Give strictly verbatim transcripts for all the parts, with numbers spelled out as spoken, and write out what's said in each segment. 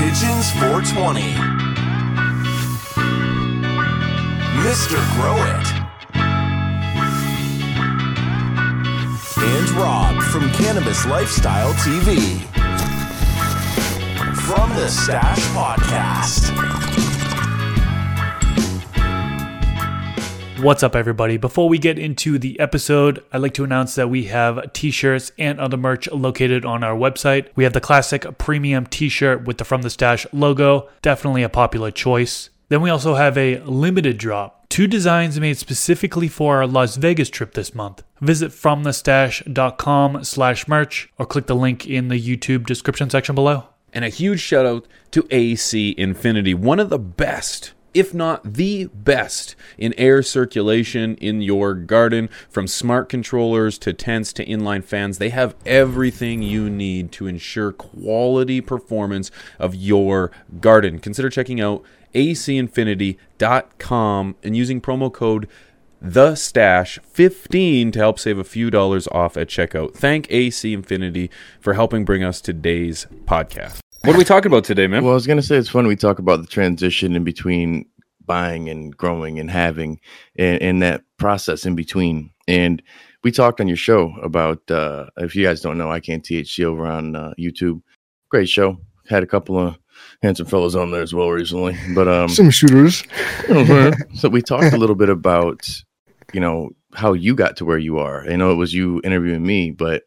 Pigeons four twenty. Mister Grow It. And Rob from Cannabis Lifestyle T V. From the Stash Podcast. What's up, everybody? Before we get into the episode, I'd like to announce that we have t-shirts and other merch located on our website. We have the classic premium t-shirt with the From the Stash logo, definitely a popular choice. Then we also have a limited drop, two designs made specifically for our Las Vegas trip this month. Visit fromthestash.com slash merch or click the link in the YouTube description section below. And a huge shout out to A C Infinity, one of the best, if not the best, in air circulation in your garden. From smart controllers to tents to inline fans, they have everything you need to ensure quality performance of your garden. Consider checking out A C infinity dot com and using promo code the stash fifteen to help save a few dollars off at checkout. Thank A C Infinity for helping bring us today's podcast. What are we talking about today, man? Well, I was going to say it's fun. We talk about the transition in between buying and growing and having, and, and that process in between. And we talked on your show about, uh, if you guys don't know, I Can T H C over on uh, YouTube. Great show. Had a couple of handsome fellows on there as well recently. But um, some shooters. So we talked a little bit about, you know, how you got to where you are. I know it was you interviewing me, but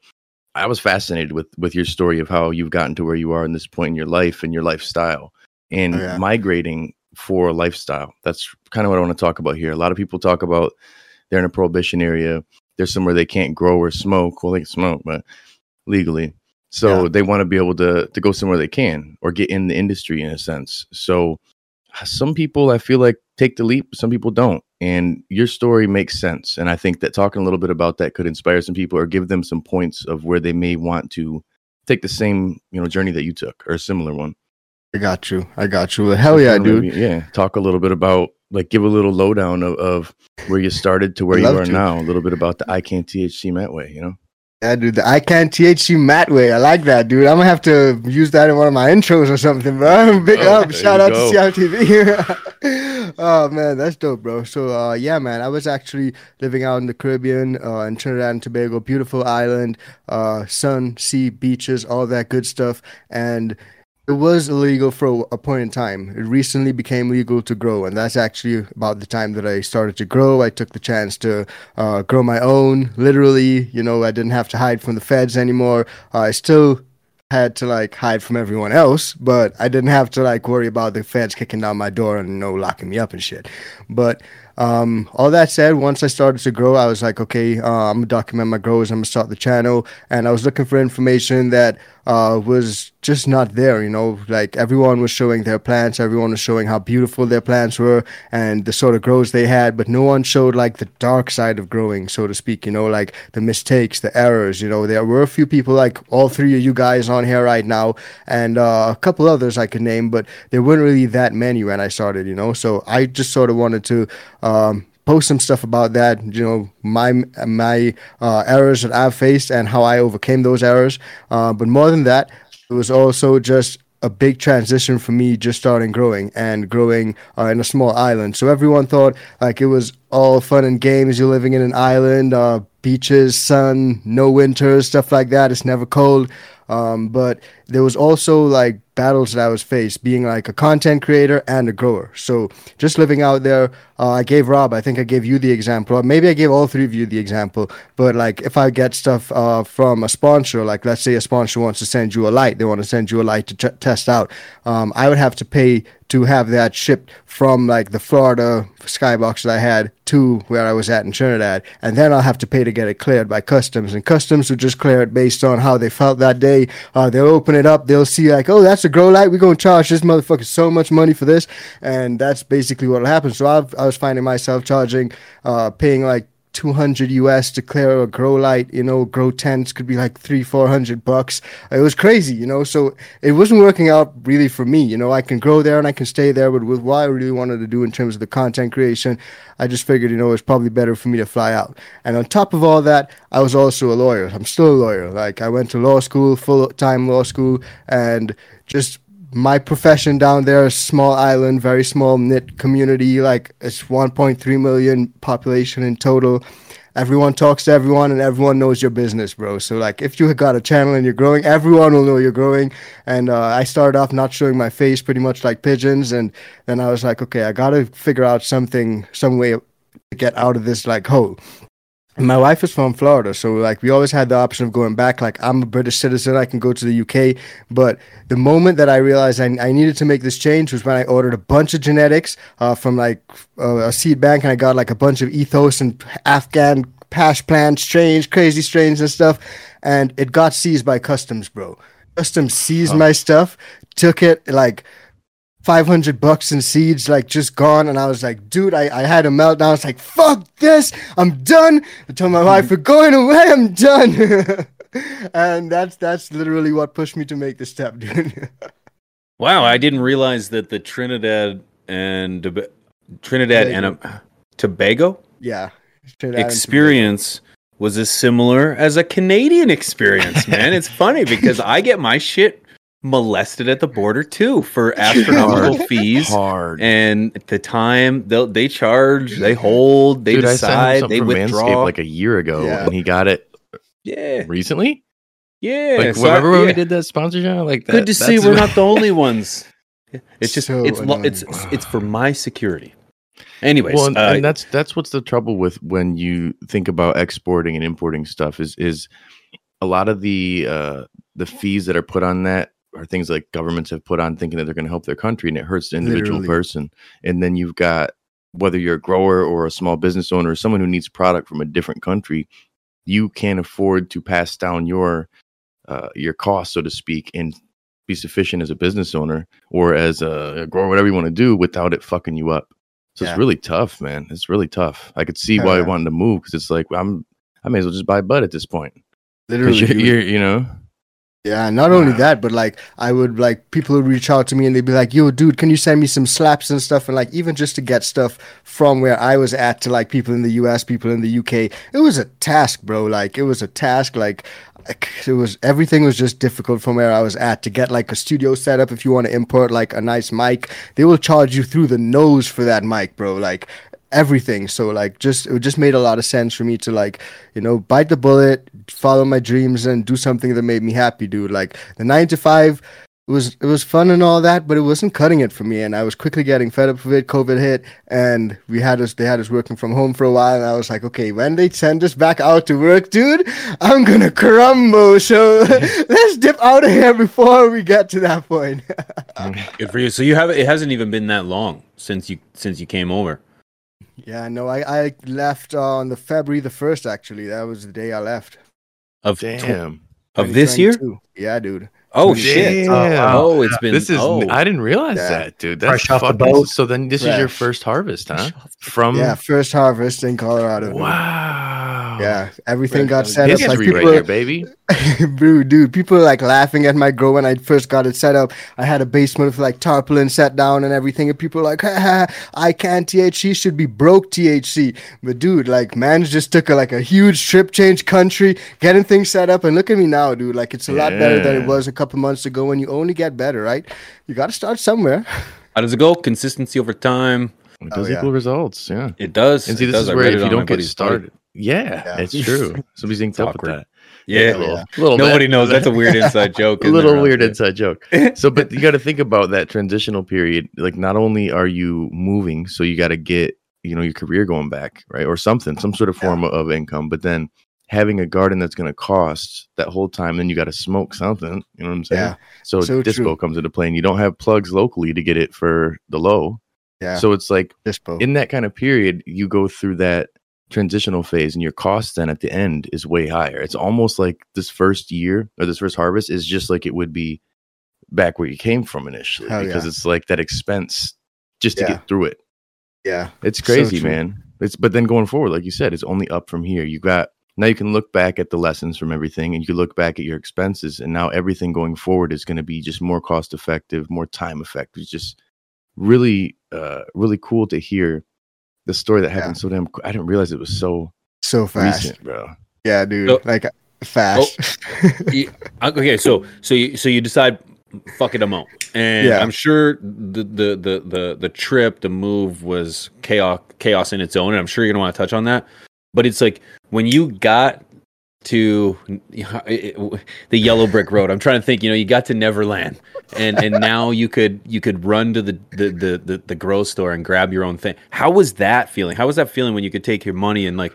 I was fascinated with, with your story of how you've gotten to where you are in this point in your life and your lifestyle and oh, yeah. migrating for a lifestyle. That's kind of what I want to talk about here. A lot of people talk about they're in a prohibition area. They're somewhere they can't grow or smoke. Well, they can smoke, but legally. So yeah. they want to be able to, to go somewhere they can or get in the industry in a sense. So some people, I feel like, take the leap. Some people don't. And your story makes sense. And I think that talking a little bit about that could inspire some people or give them some points of where they may want to take the same, you know, journey that you took or a similar one. I got you. I got you. Hell yeah, dude. Maybe, yeah. Talk a little bit about, like, give a little lowdown of, of where you started to where you are to. now. A little bit about the I Can T H C Matt way, you know? Yeah, dude, the I Can T H C Matt way. I like that, dude. I'm going to have to use that in one of my intros or something, bro. Big oh, up. Shout out go. to C L T V. Oh, man, that's dope, bro. So, uh, yeah, man, I was actually living out in the Caribbean, uh, in Trinidad and Tobago. Beautiful island, uh, sun, sea, beaches, all that good stuff. And it was illegal for a point in time. It recently became legal to grow, and that's actually about the time that I started to grow. I took the chance to uh, grow my own, literally. You know, I didn't have to hide from the feds anymore. Uh, I still had to, like, hide from everyone else, but I didn't have to, like, worry about the feds kicking down my door and, you know, locking me up and shit. But um, all that said, once I started to grow, I was like, okay, uh, I'm going to document my grows. I'm going to start the channel. And I was looking for information that uh, was just not there, you know. Like, everyone was showing their plants. Everyone was showing how beautiful their plants were and the sort of grows they had. But no one showed, like, the dark side of growing, so to speak, you know, like the mistakes, the errors, you know. There were a few people, like all three of you guys on here right now, and uh, a couple others I could name, but there weren't really that many when I started, you know. So I just sort of wanted to um, post some stuff about that, you know, my my uh, errors that I've faced and how I overcame those errors. Uh, but more than that, it was also just a big transition for me just starting growing and growing uh, in a small island. So everyone thought, like, it was all fun and games. You're living in an island, uh, beaches, sun, no winters, stuff like that. It's never cold. Um, but there was also, like, battles that I was faced, being, like, a content creator and a grower. So just living out there, uh, I gave Rob, I think I gave you the example, or maybe I gave all three of you the example, but, like, if I get stuff uh, from a sponsor, like, let's say a sponsor wants to send you a light, they want to send you a light to t- test out, um, I would have to pay to have that shipped from, like, the Florida skybox that I had to where I was at in Trinidad. And then I'll have to pay to get it cleared by customs. And customs would just clear it based on how they felt that day. Uh, they'll open it up. They'll see, like, oh, that's a grow light. We're going to charge this motherfucker so much money for this. And that's basically what happened. So I've, I was finding myself charging, uh, paying, like, two hundred U S to clear a grow light, you know. Grow tents could be like three, four hundred bucks. It was crazy, you know. So it wasn't working out really for me, you know. I can grow there and I can stay there, but with what I really wanted to do in terms of the content creation, I just figured, you know, it's probably better for me to fly out. And on top of all that, I was also a lawyer. I'm still a lawyer. Like, I went to law school, full time law school, and just my profession down there, a small island, very small knit community, like it's one point three million population in total. Everyone talks to everyone and everyone knows your business, bro. So like if you got a channel and you're growing, everyone will know you're growing. And uh, I started off not showing my face, pretty much like pigeons. And then I was like, okay, I got to figure out something, some way to get out of this like hole. And my wife is from Florida, so like we always had the option of going back. Like I'm a British citizen, I can go to the U K. But the moment that I realized I, I needed to make this change was when I ordered a bunch of genetics uh, from like uh, a seed bank, and I got like a bunch of Ethos and Afghan Pash plants, strange, crazy strains and stuff. And it got seized by customs, bro. Customs seized oh. my stuff, took it like five hundred bucks in seeds, like just gone. And I was like, dude, I, I had a meltdown. I was like, fuck this, I'm done. I told my wife, we're going away, I'm done. And that's that's literally what pushed me to make the step, dude. Wow, I didn't realize that the Trinidad and Tob- Trinidad Tobago. and uh, Tobago yeah, Trinidad experience Tobago. was as similar as a Canadian experience, man. It's funny because I get my shit molested at the border too for astronomical hard, fees hard. And at the time they'll they charge, they hold, they Dude, decide, they withdraw. Manscaped like a year ago yeah. and he got it yeah recently yeah like so whenever I, yeah. we did that sponsorship like that, good to see we're not the only ones. It's just so it's annoying. it's it's for my security anyways. Well, and, uh, and that's that's what's the trouble with when you think about exporting and importing stuff is is a lot of the uh the fees that are put on that are things like governments have put on thinking that they're going to help their country, and it hurts the individual Literally. person. And then you've got, whether you're a grower or a small business owner or someone who needs product from a different country, you can't afford to pass down your uh, your cost, so to speak, and be sufficient as a business owner or as a grower, whatever you want to do, without it fucking you up. So yeah. it's really tough, man. It's really tough. I could see why I wanted to move, because it's like, I'm I may as well just buy bud at this point. Literally, you're, you're, you know. Yeah, not only that, but like I would like people would reach out to me and they'd be like, yo, dude, can you send me some slaps and stuff? And like even just to get stuff from where I was at to like people in the U S, people in the U K, it was a task, bro. Like it was a task. Like it was, everything was just difficult from where I was at to get like a studio set up. If you want to import like a nice mic, they will charge you through the nose for that mic, bro. Like everything. So like just it just made a lot of sense for me to like, you know, bite the bullet, follow my dreams, and do something that made me happy, dude. Like the nine to five it was it was fun and all that, but it wasn't cutting it for me, and I was quickly getting fed up with it. COVID hit, and we had us they had us working from home for a while, and I was like, okay, when they send us back out to work, dude, I'm gonna crumble. So let's dip out of here before we get to that point. Good for you. So you have it hasn't even been that long since you since you came over. Yeah, no, I, I left uh, on the February the first, actually. That was the day I left. Of Damn. Tw- of this year? Yeah, dude. Oh, shit. Oh, wow. oh, it's been... This is, oh. I didn't realize yeah. that, dude. That's Fresh fucking... Off the boat. So then this Fresh. is your first harvest, huh? From Yeah, first harvest in Colorado. Wow. Dude. Yeah, everything Fresh. got set up. Like, people... right here, baby. Bro, dude, people were like laughing at my grow when I first got it set up. I had a basement with like tarpaulin set down and everything, and people were like, haha, I Can T H C should be broke T H C. But dude, like, man just took a, like a huge trip, change country, getting things set up, and look at me now, dude. Like, it's a yeah. lot better than it was a couple months ago, when you only get better, right? You got to start somewhere. How does it go? Consistency over time. It does oh, equal yeah. results, yeah. It does. And see, this does. is where if you don't get started. Yeah, yeah, it's true. Somebody's being tough with that. Yeah, yeah. A little, little nobody bit. knows. That's a weird inside joke. A little weird inside joke. So, but you got to think about that transitional period. Like, not only are you moving, so you got to get, you know, your career going back, right, or something, some sort of form yeah. of income. But then having a garden that's going to cost that whole time, then you got to smoke something. You know what I'm saying? Yeah. So, so dispo true. comes into play, and you don't have plugs locally to get it for the low. Yeah. So it's like dispo. in that kind of period, you go through that transitional phase, and your cost then at the end is way higher. It's almost like this first year or this first harvest is just like it would be back where you came from initially, Hell because yeah. it's like that expense just to yeah. get through it. Yeah, it's crazy, so man. It's but then going forward, like you said, it's only up from here. You got now you can look back at the lessons from everything, and you can look back at your expenses, and now everything going forward is going to be just more cost effective, more time effective. It's just really, uh, really cool to hear the story that happened yeah. so damn quick. I didn't realize it was so so fast, recent, bro. Yeah, dude, so, like fast. Oh, you, okay, so so you so you decide fucking amount. And yeah. I'm sure the, the the the the trip, the move was chaos chaos in its own, and I'm sure you're gonna want to touch on that. But it's like when you got to the yellow brick road, I'm trying to think, you know, you got to Neverland, and and now you could you could run to the the the the, the grocery store and grab your own thing. How was that feeling? How was that feeling when you could take your money and like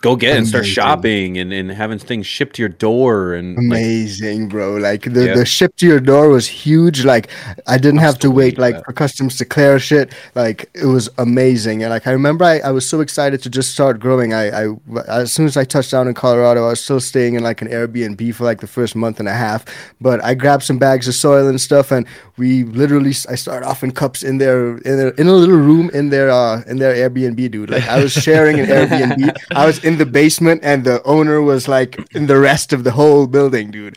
go get it and start shopping and, and having things shipped to your door? And amazing, like, bro. Like the, yeah. the ship to your door was huge. Like I didn't I'm have to wait like that. for customs to clear shit. Like it was amazing. And like I remember I, I was so excited to just start growing. I, I as soon as I touched down in Colorado, I was still staying in like an Airbnb for like the first month and a half. But I grabbed some bags of soil and stuff, and we literally I started off in cups in their in their, in a little room in their uh, in their Airbnb, dude. Like I was sharing an Airbnb. I was in the basement, and the owner was like in the rest of the whole building, dude.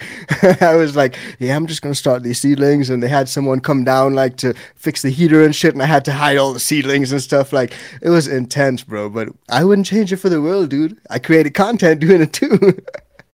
I was like, yeah, I'm just gonna start these seedlings, and they had someone come down like to fix the heater and shit, and I had to hide all the seedlings and stuff. Like it was intense, bro, but I wouldn't change it for the world, dude. I created content doing it too.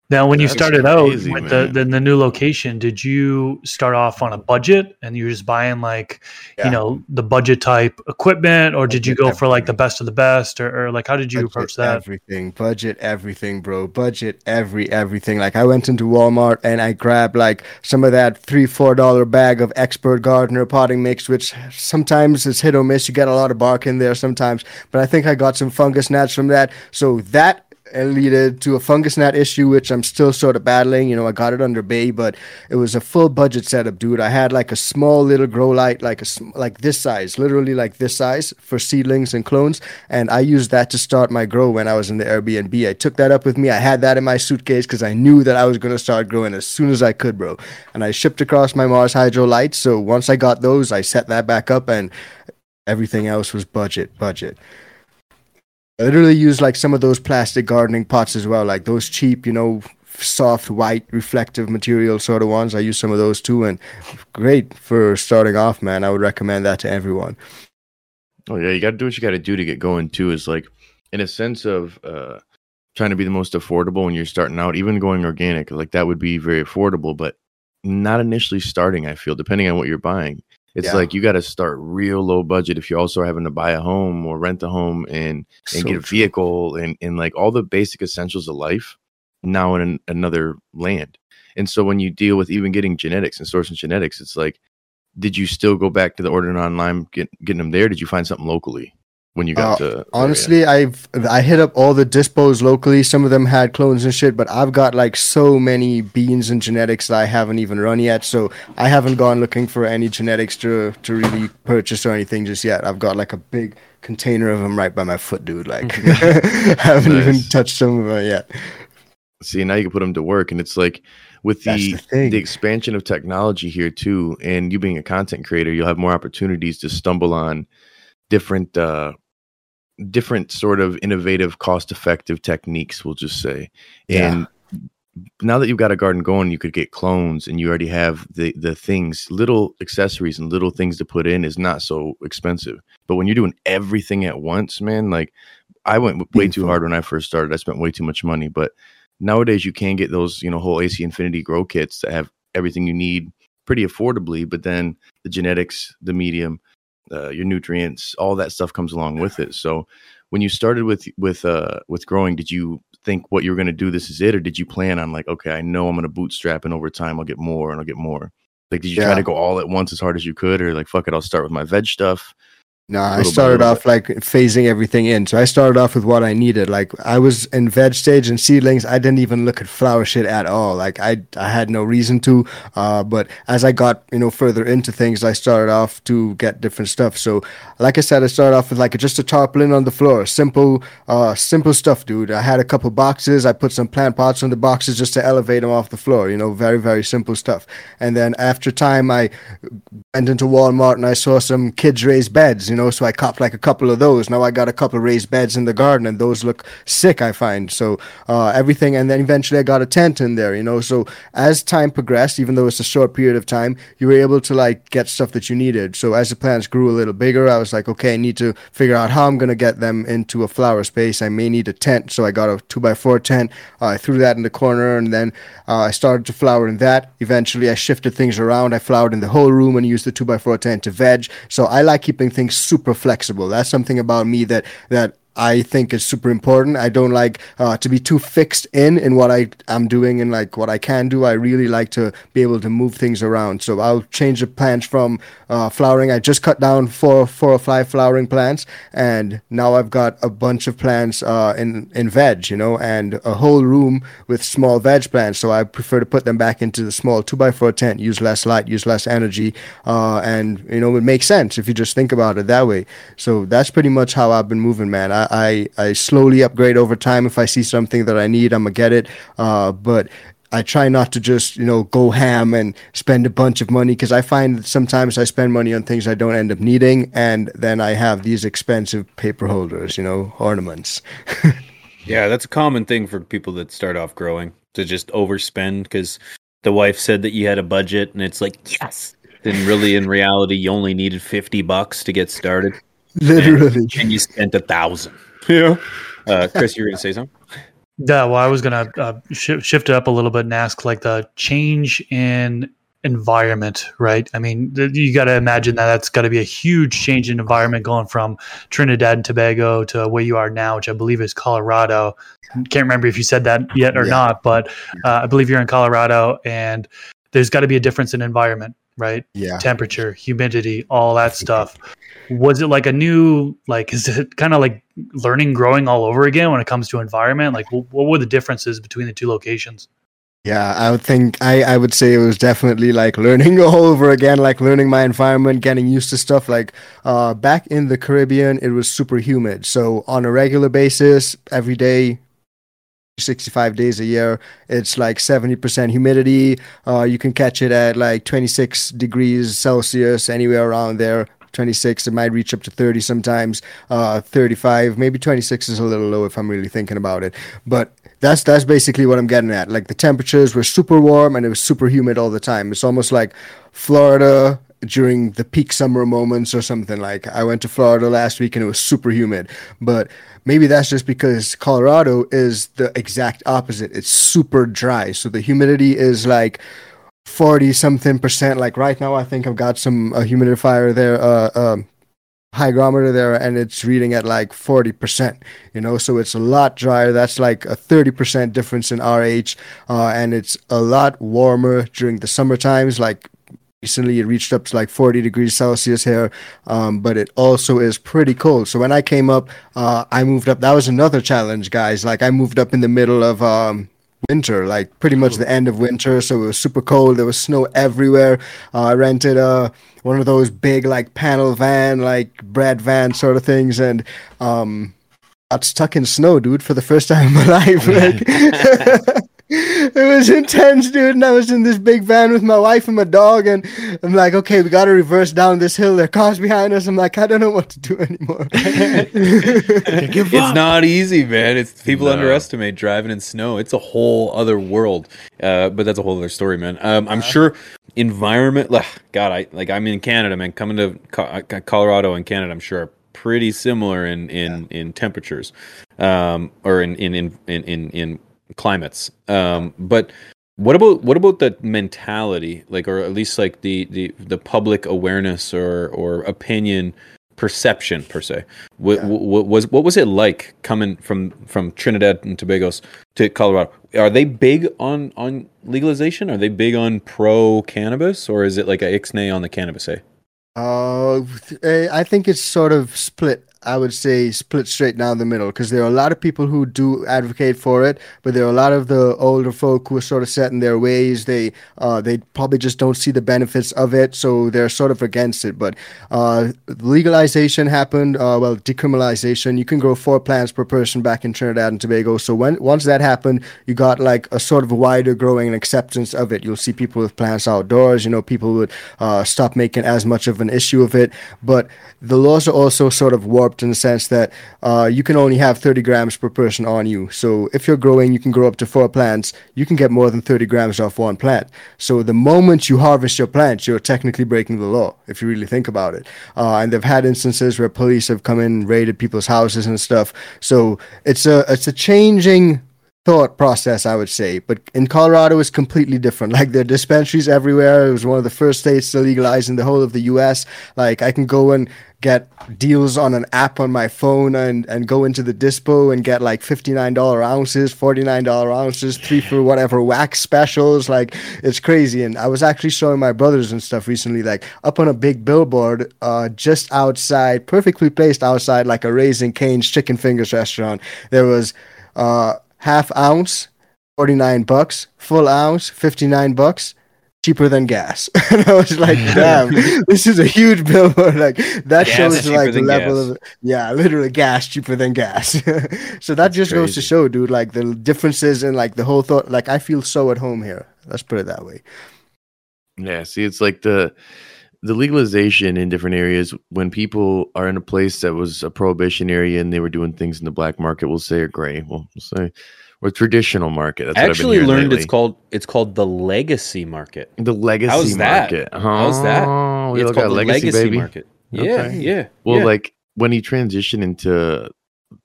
Now when That's you started crazy, out with the, the, the new location, did you start off on a budget and you're just buying like, yeah. you know, the budget type equipment, or did budget you go everything. for like the best of the best, or, or like how did you budget approach that? Everything, budget everything, bro. Budget every everything. Like I went into Walmart and I grabbed like some of that three, four dollar bag of Expert Gardener potting mix, which sometimes is hit or miss. You get a lot of bark in there sometimes, but I think I got some fungus gnats from that. So that leaded to a fungus gnat issue, which I'm still sort of battling. You know, I got it under bay, but it was a full budget setup, dude. I had like a small little grow light, like a like this size, literally like this size for seedlings and clones, and I used that to start my grow when I was in the Airbnb. I took that up with me. I had that in my suitcase because I knew that I was going to start growing as soon as I could, bro. And I shipped across my Mars Hydro lights, so once I got those, I set that back up, and everything else was budget, budget. I literally use like some of those plastic gardening pots as well, like those cheap, you know, soft white reflective material sort of ones. I use some of those too, and great for starting off, man. I would recommend that to everyone. Oh yeah, you got to do what you got to do to get going too. Is like in a sense of uh, trying to be the most affordable when you're starting out, even going organic. Like that would be very affordable, but not initially starting. I feel depending on what you're buying, it's yeah. like you got to start real low budget if you're also having to buy a home or rent a home and, and so get a vehicle true. and and like all the basic essentials of life now in an, another land. And so when you deal with even getting genetics and sourcing genetics, it's like, did you still go back to the ordering online, get, getting them there? Did you find something locally? When you got uh, to honestly, area. I've I hit up all the dispos locally. Some of them had clones and shit, but I've got like so many beans and genetics that I haven't even run yet. So I haven't gone looking for any genetics to to really purchase or anything just yet. I've got like a big container of them right by my foot, dude. Like I haven't nice. even touched some of them yet. See, now you can put them to work, and it's like with the the, the expansion of technology here too, and you being a content creator, you'll have more opportunities to stumble on different. Uh, different sort of innovative, cost-effective techniques, we'll just say. And yeah. now that you've got a garden going, you could get clones, and you already have the the things, little accessories and little things to put in is not so expensive. But when you're doing everything at once, man, like I went way too hard when I first started. I spent way too much money. But nowadays you can get those, you know, whole A C Infinity grow kits that have everything you need pretty affordably, but then the genetics, the medium, Uh, your nutrients, all that stuff comes along with it. So when you started with with uh with growing, did you think what you were going to do, this is it, or did you plan on like, okay, I know I'm going to bootstrap, and over time I'll get more and I'll get more? Like did you yeah. try to go all at once as hard as you could, or like, fuck it, I'll start with my veg stuff? No, I started off like phasing everything in. So I started off with what I needed. Like I was in veg stage and seedlings. I didn't even look at flower shit at all. Like I, I had no reason to. Uh, but as I got, you know, further into things, I started off to get different stuff. So like I said, I started off with like just a tarpaulin on the floor, simple, uh, simple stuff, dude. I had a couple boxes. I put some plant pots on the boxes just to elevate them off the floor. You know, very, very simple stuff. And then after time, I went into Walmart and I saw some kids raised beds. You you know, so I copped like a couple of those. Now I got a couple of raised beds in the garden, and those look sick, I find. So uh, everything, and then eventually I got a tent in there, you know. So as time progressed, even though it's a short period of time, you were able to like get stuff that you needed. So as the plants grew a little bigger, I was like, okay, I need to figure out how I'm going to get them into a flower space. I may need a tent, so I got a two by four tent. Uh, I threw that in the corner, and then uh, I started to flower in that. Eventually I shifted things around. I flowered in the whole room and used the two by four tent to veg. So I like keeping things super flexible. That's something about me that that I think is super important. I don't like uh, to be too fixed in in what I am doing and like what I can do. I really like to be able to move things around. So I'll change the plants from uh, flowering. I just cut down four, four or five flowering plants, and now I've got a bunch of plants uh, in in veg, you know, and a whole room with small veg plants. So I prefer to put them back into the small two by four tent. Use less light, use less energy, uh, and you know it makes sense if you just think about it that way. So that's pretty much how I've been moving, man. I, I, I slowly upgrade over time. If I see something that I need, I'm going to get it. Uh, but I try not to just, you know, go ham and spend a bunch of money, because I find that sometimes I spend money on things I don't end up needing. And then I have these expensive paper holders, you know, ornaments. Yeah, that's a common thing for people that start off growing, to just overspend because the wife said that you had a budget, and it's like, yes. Then really in reality, you only needed fifty bucks to get started. Literally, and, and you spent a thousand. Yeah, uh, Chris, you were gonna say something. Yeah, well, I was gonna uh, sh- shift it up a little bit and ask, like, the change in environment, right? I mean, th- you got to imagine that that's got to be a huge change in environment, going from Trinidad and Tobago to where you are now, which I believe is Colorado. Can't remember if you said that yet or yeah. not, but uh, I believe you're in Colorado, and there's got to be a difference in environment. Right? Yeah. Temperature, humidity, all that stuff. Was it like a new, like, is it kind of like learning, growing all over again when it comes to environment? Like, what were the differences between the two locations? Yeah, I would think, I, I would say it was definitely like learning all over again, like learning my environment, getting used to stuff. Like uh, back in the Caribbean, it was super humid. So on a regular basis, every day, sixty-five days a year, it's like seventy percent humidity. Uh, you can catch it at like twenty-six degrees Celsius, anywhere around there. twenty-six, it might reach up to thirty sometimes, uh, thirty-five, maybe twenty-six is a little low if I'm really thinking about it. But that's that's basically what I'm getting at. Like the temperatures were super warm and it was super humid all the time. It's almost like Florida during the peak summer moments or something. Like I went to Florida last week and it was super humid, but maybe that's just because Colorado is the exact opposite. It's super dry. So the humidity is like forty something percent. Like right now, I think I've got some a humidifier there, uh, uh, hygrometer there, and it's reading at like forty percent, you know, so it's a lot drier. That's like a thirty percent difference in R H, uh, and it's a lot warmer during the summer times. Like recently, it reached up to like forty degrees Celsius here, um, but it also is pretty cold. So when I came up, uh, I moved up. That was another challenge, guys. Like I moved up in the middle of um, winter, like pretty much the end of winter. So it was super cold. There was snow everywhere. Uh, I rented a one of those big like panel van, like Brad van sort of things, and um, got stuck in snow, dude, for the first time in my life. Like, it was intense, dude, and I was in this big van with my wife and my dog, and I'm like, okay, we got to reverse down this hill. There are cars behind us. I'm like, I don't know what to do anymore. It's up. Not easy, man. It's people no. underestimate driving in snow. It's a whole other world, uh, but that's a whole other story, man. Um, I'm sure environment, ugh, God, I like I'm in Canada, man. Coming to co- Colorado and Canada, I'm sure are pretty similar in in, yeah. in temperatures, um, or in in in in in. in climates. Um but what about what about the mentality, like, or at least like the the the public awareness or or opinion, perception per se? What, yeah. what was what was it like coming from from Trinidad and Tobago to Colorado? Are they big on on legalization? Are they big on pro cannabis, or is it like a ixnay on the cannabis? eh? uh I think it's sort of split. I would say split straight down the middle, because there are a lot of people who do advocate for it, but there are a lot of the older folk who are sort of set in their ways. They uh, they probably just don't see the benefits of it, so they're sort of against it. But uh, legalization happened, uh, well, decriminalization. You can grow four plants per person back in Trinidad and Tobago. So when once that happened, you got like a sort of wider growing acceptance of it. You'll see people with plants outdoors. You know, people would uh, stop making as much of an issue of it. But the laws are also sort of warped in the sense that uh, you can only have thirty grams per person on you. So if you're growing, you can grow up to four plants. You can get more than thirty grams off one plant. So the moment you harvest your plant, you're technically breaking the law, if you really think about it. Uh, and they've had instances where police have come in and raided people's houses and stuff. So it's a it's a changing thought process, I would say. But in Colorado, it's completely different. Like, there are dispensaries everywhere. It was one of the first states to legalize in the whole of the U S. Like, I can go and get deals on an app on my phone and, and go into the dispo and get like fifty-nine dollar ounces, forty-nine dollar ounces, three for whatever wax specials. Like, it's crazy. And I was actually showing my brothers and stuff recently, like up on a big billboard uh, just outside, perfectly placed outside like a Raising Cane's Chicken Fingers restaurant. There was uh half ounce, forty-nine bucks, full ounce, fifty-nine bucks, cheaper than gas. And I was like, damn, this is a huge billboard. Like, that gas shows like the level gas. Of, yeah, literally gas, cheaper than gas. So that That's just crazy. Goes to show, dude, like the differences in like the whole thought. Like, I feel so at home here. Let's put it that way. Yeah. See, it's like the, the legalization in different areas, when people are in a place that was a prohibition area and they were doing things in the black market, we'll say, or gray, we'll say, or traditional market. That's I actually what I've been learned lately. it's called it's called the legacy market. The legacy How's market. That? Oh, How's that? We it's called the legacy, legacy baby. market. Yeah, okay. yeah. Well, yeah. Like when he transitioned into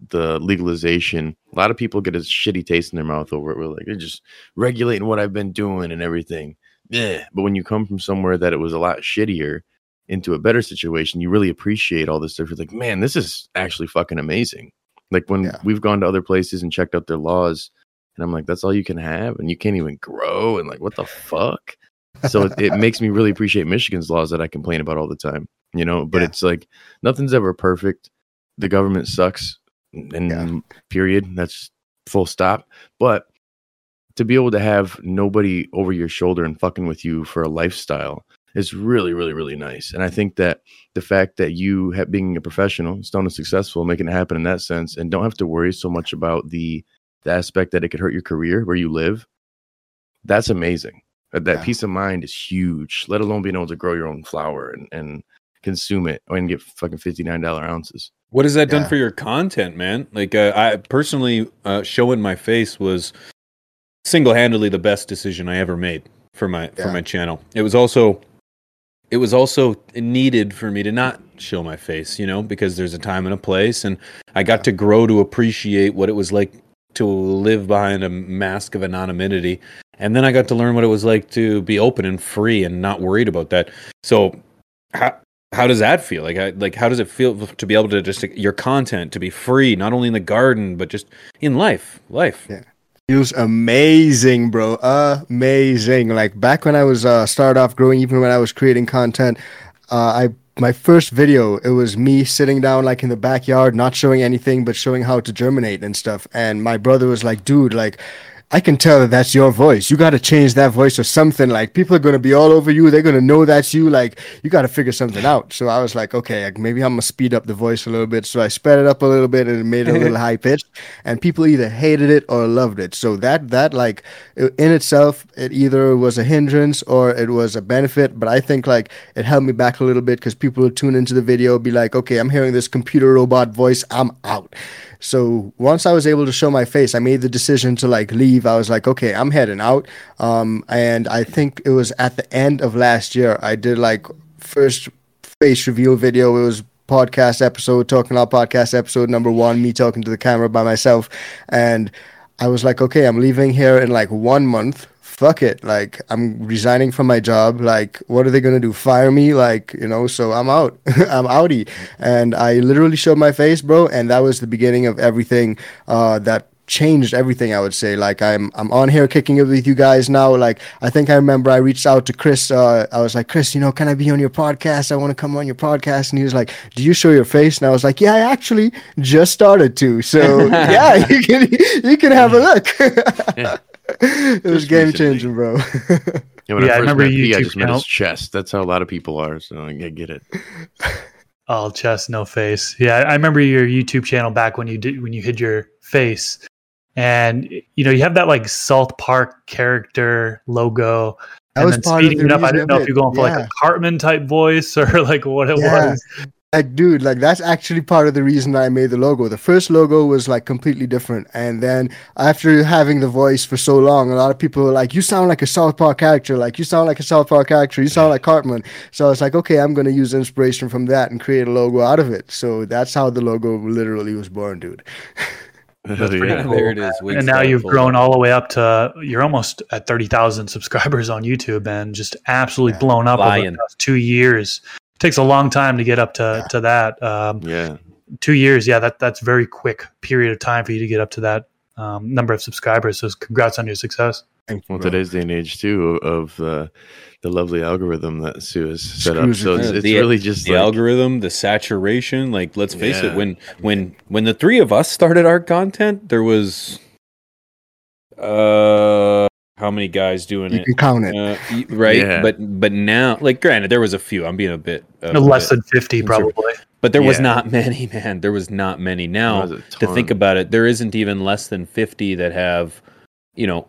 the legalization, a lot of people get a shitty taste in their mouth over it. We're like, they're just regulating what I've been doing and everything. Yeah, but when you come from somewhere that it was a lot shittier into a better situation, you really appreciate all this stuff. You're like, man, this is actually fucking amazing. Like when yeah. we've gone to other places and checked out their laws, and I'm like, that's all you can have, and you can't even grow, and like, what the fuck? So it, it makes me really appreciate Michigan's laws that I complain about all the time, you know. But yeah. it's like nothing's ever perfect. The government sucks, and yeah. period. That's full stop. But to be able to have nobody over your shoulder and fucking with you for a lifestyle is really, really, really nice. And I think that the fact that you have being a professional, Stone is successful, making it happen in that sense, and don't have to worry so much about the, the aspect that it could hurt your career where you live. That's amazing. That yeah. peace of mind is huge, let alone being able to grow your own flower and, and consume it and get fucking fifty-nine dollar ounces. What has that yeah. done for your content, man? Like uh, I personally uh, showing my face was single-handedly the best decision I ever made for my yeah. for my channel. It was also it was also needed for me to not show my face, you know, because there's a time and a place, and I got yeah. to grow to appreciate what it was like to live behind a mask of anonymity, and then I got to learn what it was like to be open and free and not worried about that. So how how does that feel? Like I, like how does it feel to be able to just your content to be free, not only in the garden but just in life, life. Yeah. Feels amazing, bro. Amazing. Like back when I was uh, started off growing, even when I was creating content, uh, I my first video, it was me sitting down like in the backyard, not showing anything, but showing how to germinate and stuff. And my brother was like, dude, like, I can tell that that's your voice. You got to change that voice or something. Like, people are going to be all over you. They're going to know that's you. Like, you got to figure something out. So I was like, okay, like, maybe I'm going to speed up the voice a little bit. So I sped it up a little bit and it made it a little high pitched. And people either hated it or loved it. So that, that like, in itself, it either was a hindrance or it was a benefit. But I think, like, it held me back a little bit because people would tune into the video, be like, okay, I'm hearing this computer robot voice. I'm out. So once I was able to show my face, I made the decision to like leave. I was like, okay, I'm heading out. Um, and I think it was at the end of last year, I did like first face reveal video. It was podcast episode, Talking Law podcast episode number one, me talking to the camera by myself. And I was like, okay, I'm leaving here in like one month. Fuck it. Like, I'm resigning from my job. Like, what are they going to do? Fire me? Like, you know, so I'm out. I'm outie. And I literally showed my face, bro. And that was the beginning of everything uh, that changed everything, I would say. Like, I'm I'm on here kicking it with you guys now. Like, I think I remember I reached out to Chris. Uh, I was like, Chris, you know, can I be on your podcast? I want to come on your podcast. And he was like, do you show your face? And I was like, yeah, I actually just started to. So, yeah, you can, you can have a look. Yeah. It was game-changing, bro. Yeah, when yeah, I first I remember met you, I just met his chest. That's how a lot of people are, so I get it. All chest, no face. Yeah, I remember your YouTube channel back when you did when you hid your face, and you know you have that like Salt Park character logo. That was part of it up. I didn't know if you're going for yeah. like a Cartman type voice or like what it yeah. was. Like, dude, like that's actually part of the reason I made the logo. The first logo was like completely different, and then after having the voice for so long, a lot of people were like, "You sound like a South Park character. Like you sound like a South Park character. You sound like Cartman." So I was like, "Okay, I'm gonna use inspiration from that and create a logo out of it." So that's how the logo literally was born, dude. That's yeah. cool. There it is. And now you've grown all the way up to you're almost at thirty thousand subscribers on YouTube, and just absolutely yeah. blown up Lion. over the past two years. Takes a long time to get up to, yeah. to that. Um, yeah. Two years. Yeah. That, that's very quick period of time for you to get up to that um, number of subscribers. So congrats on your success. Thank you, well, today's day and age too of uh, the lovely algorithm that Sue has set up. So it's, it's the, really just the like, algorithm, the saturation, like let's face yeah. it. When, when, when the three of us started our content, there was, uh, how many guys doing you it? You can count it, uh, right? Yeah. But but now, like, granted, there was a few. I'm being a bit uh, no, less bit, than fifty, probably. But there yeah. was not many, man. There was not many. Now to think about it, there isn't even less than fifty that have, you know,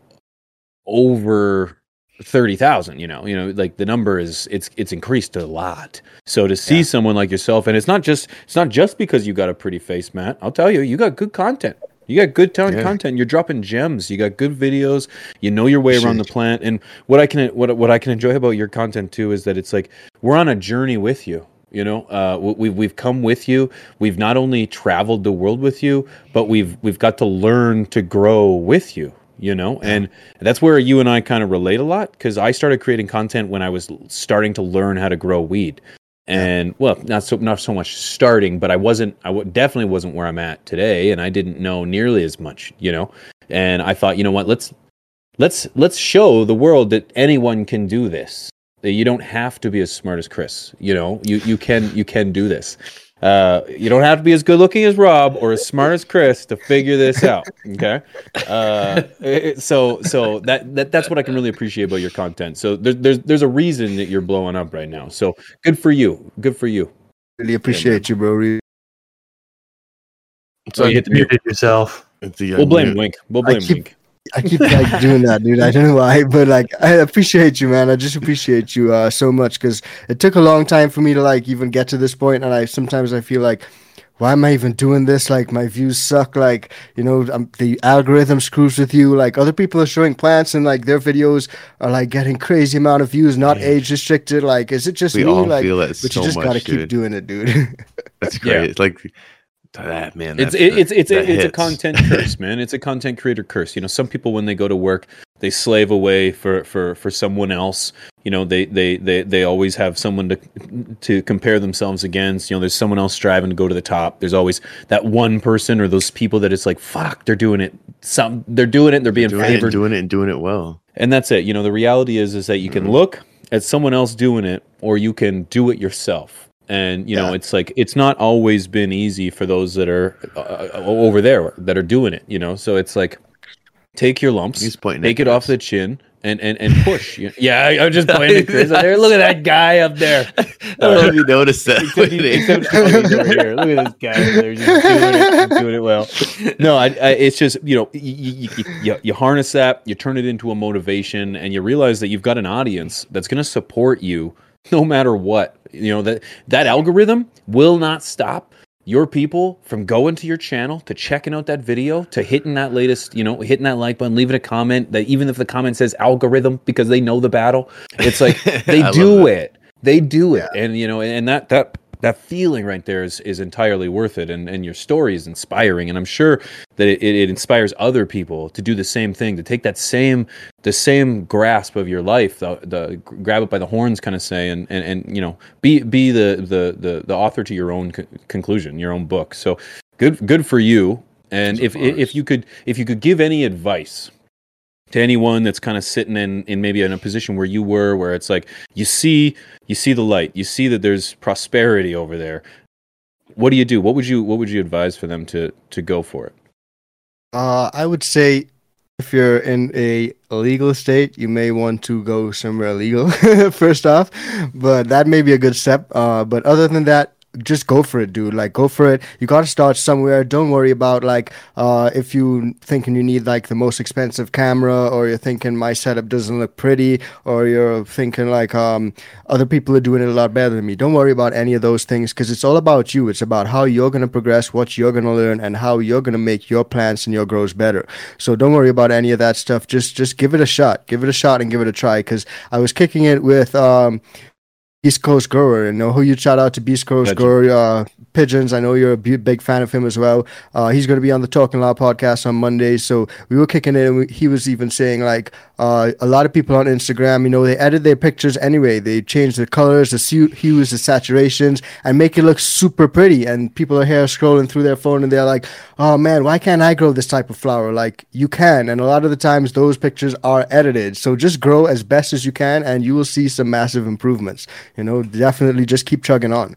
over thirty thousand. You know, you know, like the number is it's it's increased a lot. So to see yeah. someone like yourself, and it's not just it's not just because you got a pretty face, Matt. I'll tell you, you got good content. You got good talent yeah. content. You're dropping gems. You got good videos. You know your way around the plant. And what I can what what I can enjoy about your content too is that it's like we're on a journey with you. You know, uh, we we've come with you. We've not only traveled the world with you, but we've we've got to learn to grow with you. You know, and that's where you and I kind of relate a lot because I started creating content when I was starting to learn how to grow weed. And well, not so not so much starting, but I wasn't, I w- definitely wasn't where I'm at today, and I didn't know nearly as much, you know. And I thought, you know what, let's let's let's show the world that anyone can do this. That you don't have to be as smart as Chris, you know. You you can you can do this. Uh, you don't have to be as good looking as Rob or as smart as Chris to figure this out. Okay, uh, so so that, that that's what I can really appreciate about your content. So there's there's there's a reason that you're blowing up right now. So good for you. Good for you. Really appreciate yeah, you, bro. So oh, you hit the mute yourself. The, uh, we'll blame mute. Wink. We'll blame I keep, Wink. I keep like doing that, dude. I don't know why, but like I appreciate you, man. I just appreciate you uh, so much because it took a long time for me to like even get to this point, and I sometimes I feel like, why am I even doing this? Like, my views suck. Like, you know, um, the algorithm screws with you. Like, other people are showing plants and, like, their videos are, like, getting crazy amount of views, not yeah. age restricted. Like, is it just we me? All like, feel it but so you just got to keep doing it, dude. That's great. Yeah. It's like... That man, it's it, the, it's it's it's hits. a content curse, man. It's a content creator curse. You know, some people when they go to work, they slave away for, for, for someone else. You know, they, they, they, they always have someone to to compare themselves against. You know, there's someone else striving to go to the top. There's always that one person or those people that it's like, fuck, they're doing it. Some they're doing it. And they're being doing favored, it and doing it and doing it well. And that's it. You know, the reality is is that you can mm-hmm. look at someone else doing it, or you can do it yourself. And, you know, yeah. it's like, it's not always been easy for those that are uh, over there that are doing it, you know? So it's like, take your lumps, take it off the chin and, and, and push. yeah, I, I'm just pointing at Chris. There, look at that guy up there. I don't know if you noticed that. Except, except over here. Look at this guy over there. Just doing it, doing it well. No, I, I, it's just, you know, you, you, you, you harness that, you turn it into a motivation, and you realize that you've got an audience that's going to support you no matter what. You know, that that algorithm will not stop your people from going to your channel, to checking out that video, to hitting that latest, you know, hitting that like button, leaving a comment, that even if the comment says algorithm, because they know the battle, it's like they do it. They do it. And, you know, and that that that feeling right there is, is entirely worth it. And, and your story is inspiring. And I'm sure that it, it inspires other people to do the same thing, to take that same, the same grasp of your life, the, the grab it by the horns kind of say, and, and, and, you know, be, be the, the, the, the author to your own co- conclusion, your own book. So good, good for you. And if if you could if you could give any advice to anyone that's kind of sitting in in maybe in a position where you were, where it's like you see you see the light, you see that there's prosperity over there, what do you do? What would you what would you advise for them to to go for it? Uh, I would say, if you're in a legal state, you may want to go somewhere illegal first off, but that may be a good step. Uh, but other than that, just go for it, dude. Like, go for it. You gotta start somewhere. Don't worry about like uh if you thinking you need like the most expensive camera, or you're thinking my setup doesn't look pretty, or you're thinking like um other people are doing it a lot better than me. Don't worry about any of those things, because it's all about you. It's about how you're gonna progress, what you're gonna learn, and how you're gonna make your plants and your grows better. So don't worry about any of that stuff. Just just give it a shot. Give it a shot and give it a try. Because I was kicking it with um Beast Coast Grower, and you know who you shout out to, Beast Coast Pigeon. Grower, uh, Pigeons. I know you're a b- big fan of him as well. Uh, he's going to be on the Talking Law podcast on Monday. So we were kicking it, and we, he was even saying like uh, a lot of people on Instagram, you know, they edit their pictures anyway. They change the colors, the su- hues, the saturations, and make it look super pretty. And people are here scrolling through their phone, and they're like, "Oh man, why can't I grow this type of flower?" Like, you can, and a lot of the times those pictures are edited. So just grow as best as you can, and you will see some massive improvements. You know, definitely just keep chugging on.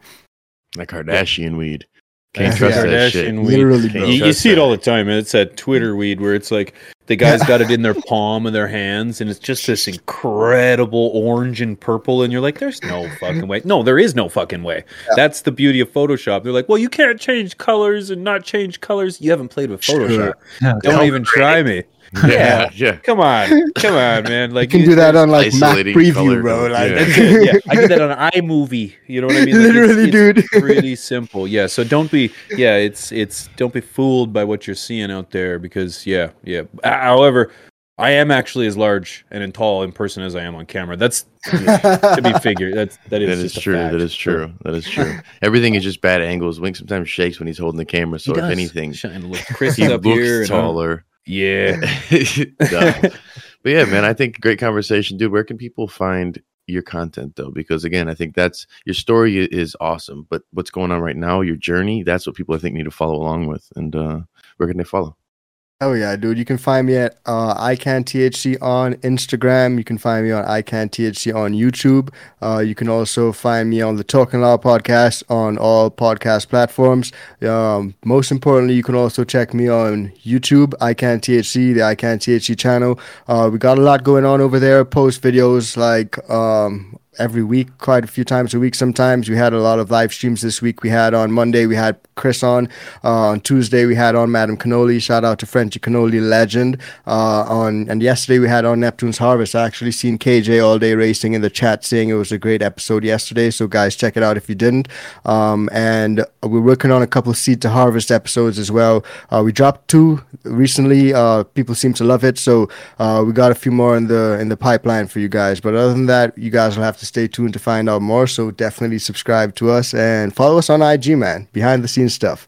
Like Kardashian weed. Can't trust yeah, that Kardashian shit. Weed. Literally, Can't you, you see that. It all the time. It's that Twitter weed where it's like the guy's got it in their palm of their hands, and it's just this incredible orange and purple, and you're like, there's no fucking way. No, there is no fucking way. Yeah. That's the beauty of Photoshop. They're like, well, you can't change colors and not change colors. You haven't played with Photoshop. Yeah. Don't even try me. Yeah, yeah, come on, come on, man. Like, you can do that on like Mac Preview, bro. Like, yeah. That's it. Yeah, I did that on iMovie. You know what I mean? Like, literally, it's, dude. It's pretty simple. Yeah. So don't be. Yeah, it's it's don't be fooled by what you're seeing out there, because yeah, yeah. However, I am actually as large and tall in person as I am on camera. That's to be figured. That's that is, that is true. That is true. That is true. Everything is just bad angles. Wink sometimes shakes when he's holding the camera. So if anything, Chris he up looks here taller. And, um, yeah. But yeah, man, I think great conversation, dude. Where can people find your content though? Because again, I think that's your story is awesome, but what's going on right now, your journey, that's what people I think need to follow along with. And uh where can they follow? Oh yeah, dude. You can find me at uh, I Can T H C on Instagram. You can find me on I Can T H C on YouTube. Uh, you can also find me on the Talking Law podcast on all podcast platforms. Um, most importantly, you can also check me on YouTube, I Can T H C, the I Can T H C channel. Uh, we got a lot going on over there. Post videos like... Um, every week, quite a few times a week sometimes. We had a lot of live streams this week. We had on Monday, we had Chris on. Uh, on Tuesday, we had on Madame Cannoli. Shout out to Frenchy Cannoli, legend. Uh, on And yesterday, we had on Neptune's Harvest. I actually seen K J All Day Racing in the chat saying it was a great episode yesterday. So guys, check it out if you didn't. Um, and we're working on a couple of Seed to Harvest episodes as well. Uh, we dropped two recently. Uh, people seem to love it. So uh, we got a few more in the, in the pipeline for you guys. But other than that, you guys will have to stay tuned to find out more. So definitely subscribe to us and follow us on I G, man. Behind the scenes stuff.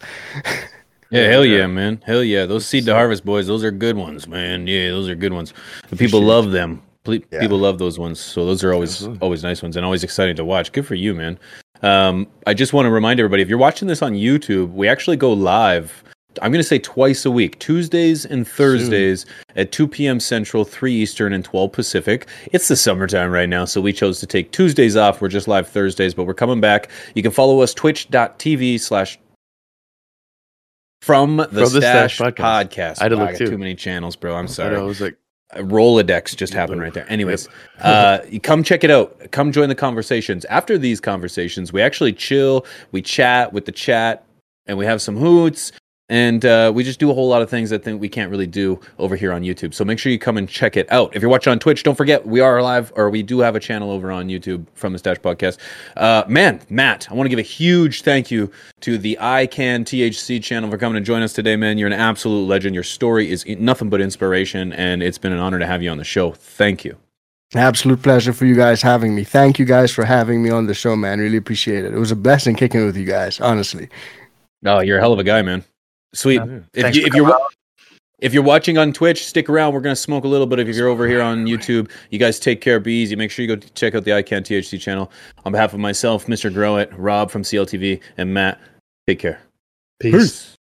Yeah, hell yeah, man. Hell yeah. Those Seed to Harvest boys, those are good ones, man. Yeah, those are good ones. The people sure. love them. People yeah. love those ones. So those are always Absolutely. always nice ones and always exciting to watch. Good for you, man. Um, I just want to remind everybody, if you're watching this on YouTube, we actually go live, I'm going to say twice a week, Tuesdays and Thursdays Soon. at two p.m. Central, three Eastern, and twelve Pacific. It's the summertime right now, so we chose to take Tuesdays off. We're just live Thursdays, but we're coming back. You can follow us, twitch.tv slash from the, from the stash, stash podcast. podcast. I, oh, I got too. too many channels, bro. I'm sorry. I was like, Rolodex just happened right there. Anyways, uh, come check it out. Come join the conversations. After these conversations, we actually chill, we chat with the chat, and we have some hoots. And uh, we just do a whole lot of things that think we can't really do over here on YouTube. So make sure you come and check it out. If you're watching on Twitch, don't forget we are live, or we do have a channel over on YouTube from the Stash Podcast. Uh, man, Matt, I want to give a huge thank you to the I Can T H C channel for coming to join us today, man. You're an absolute legend. Your story is nothing but inspiration, and it's been an honor to have you on the show. Thank you. Absolute pleasure for you guys having me. Thank you guys for having me on the show, man. Really appreciate it. It was a blessing kicking with you guys, honestly. Oh, you're a hell of a guy, man. Sweet. Yeah, if, you, if you're out. if you're watching on Twitch, stick around. We're gonna smoke a little bit. If you're over here on YouTube, you guys take care. Be easy. Make sure you go check out the I Can T H C channel. On behalf of myself, Mister Grow It, Rob from C L T V, and Matt, take care. Peace. Peace.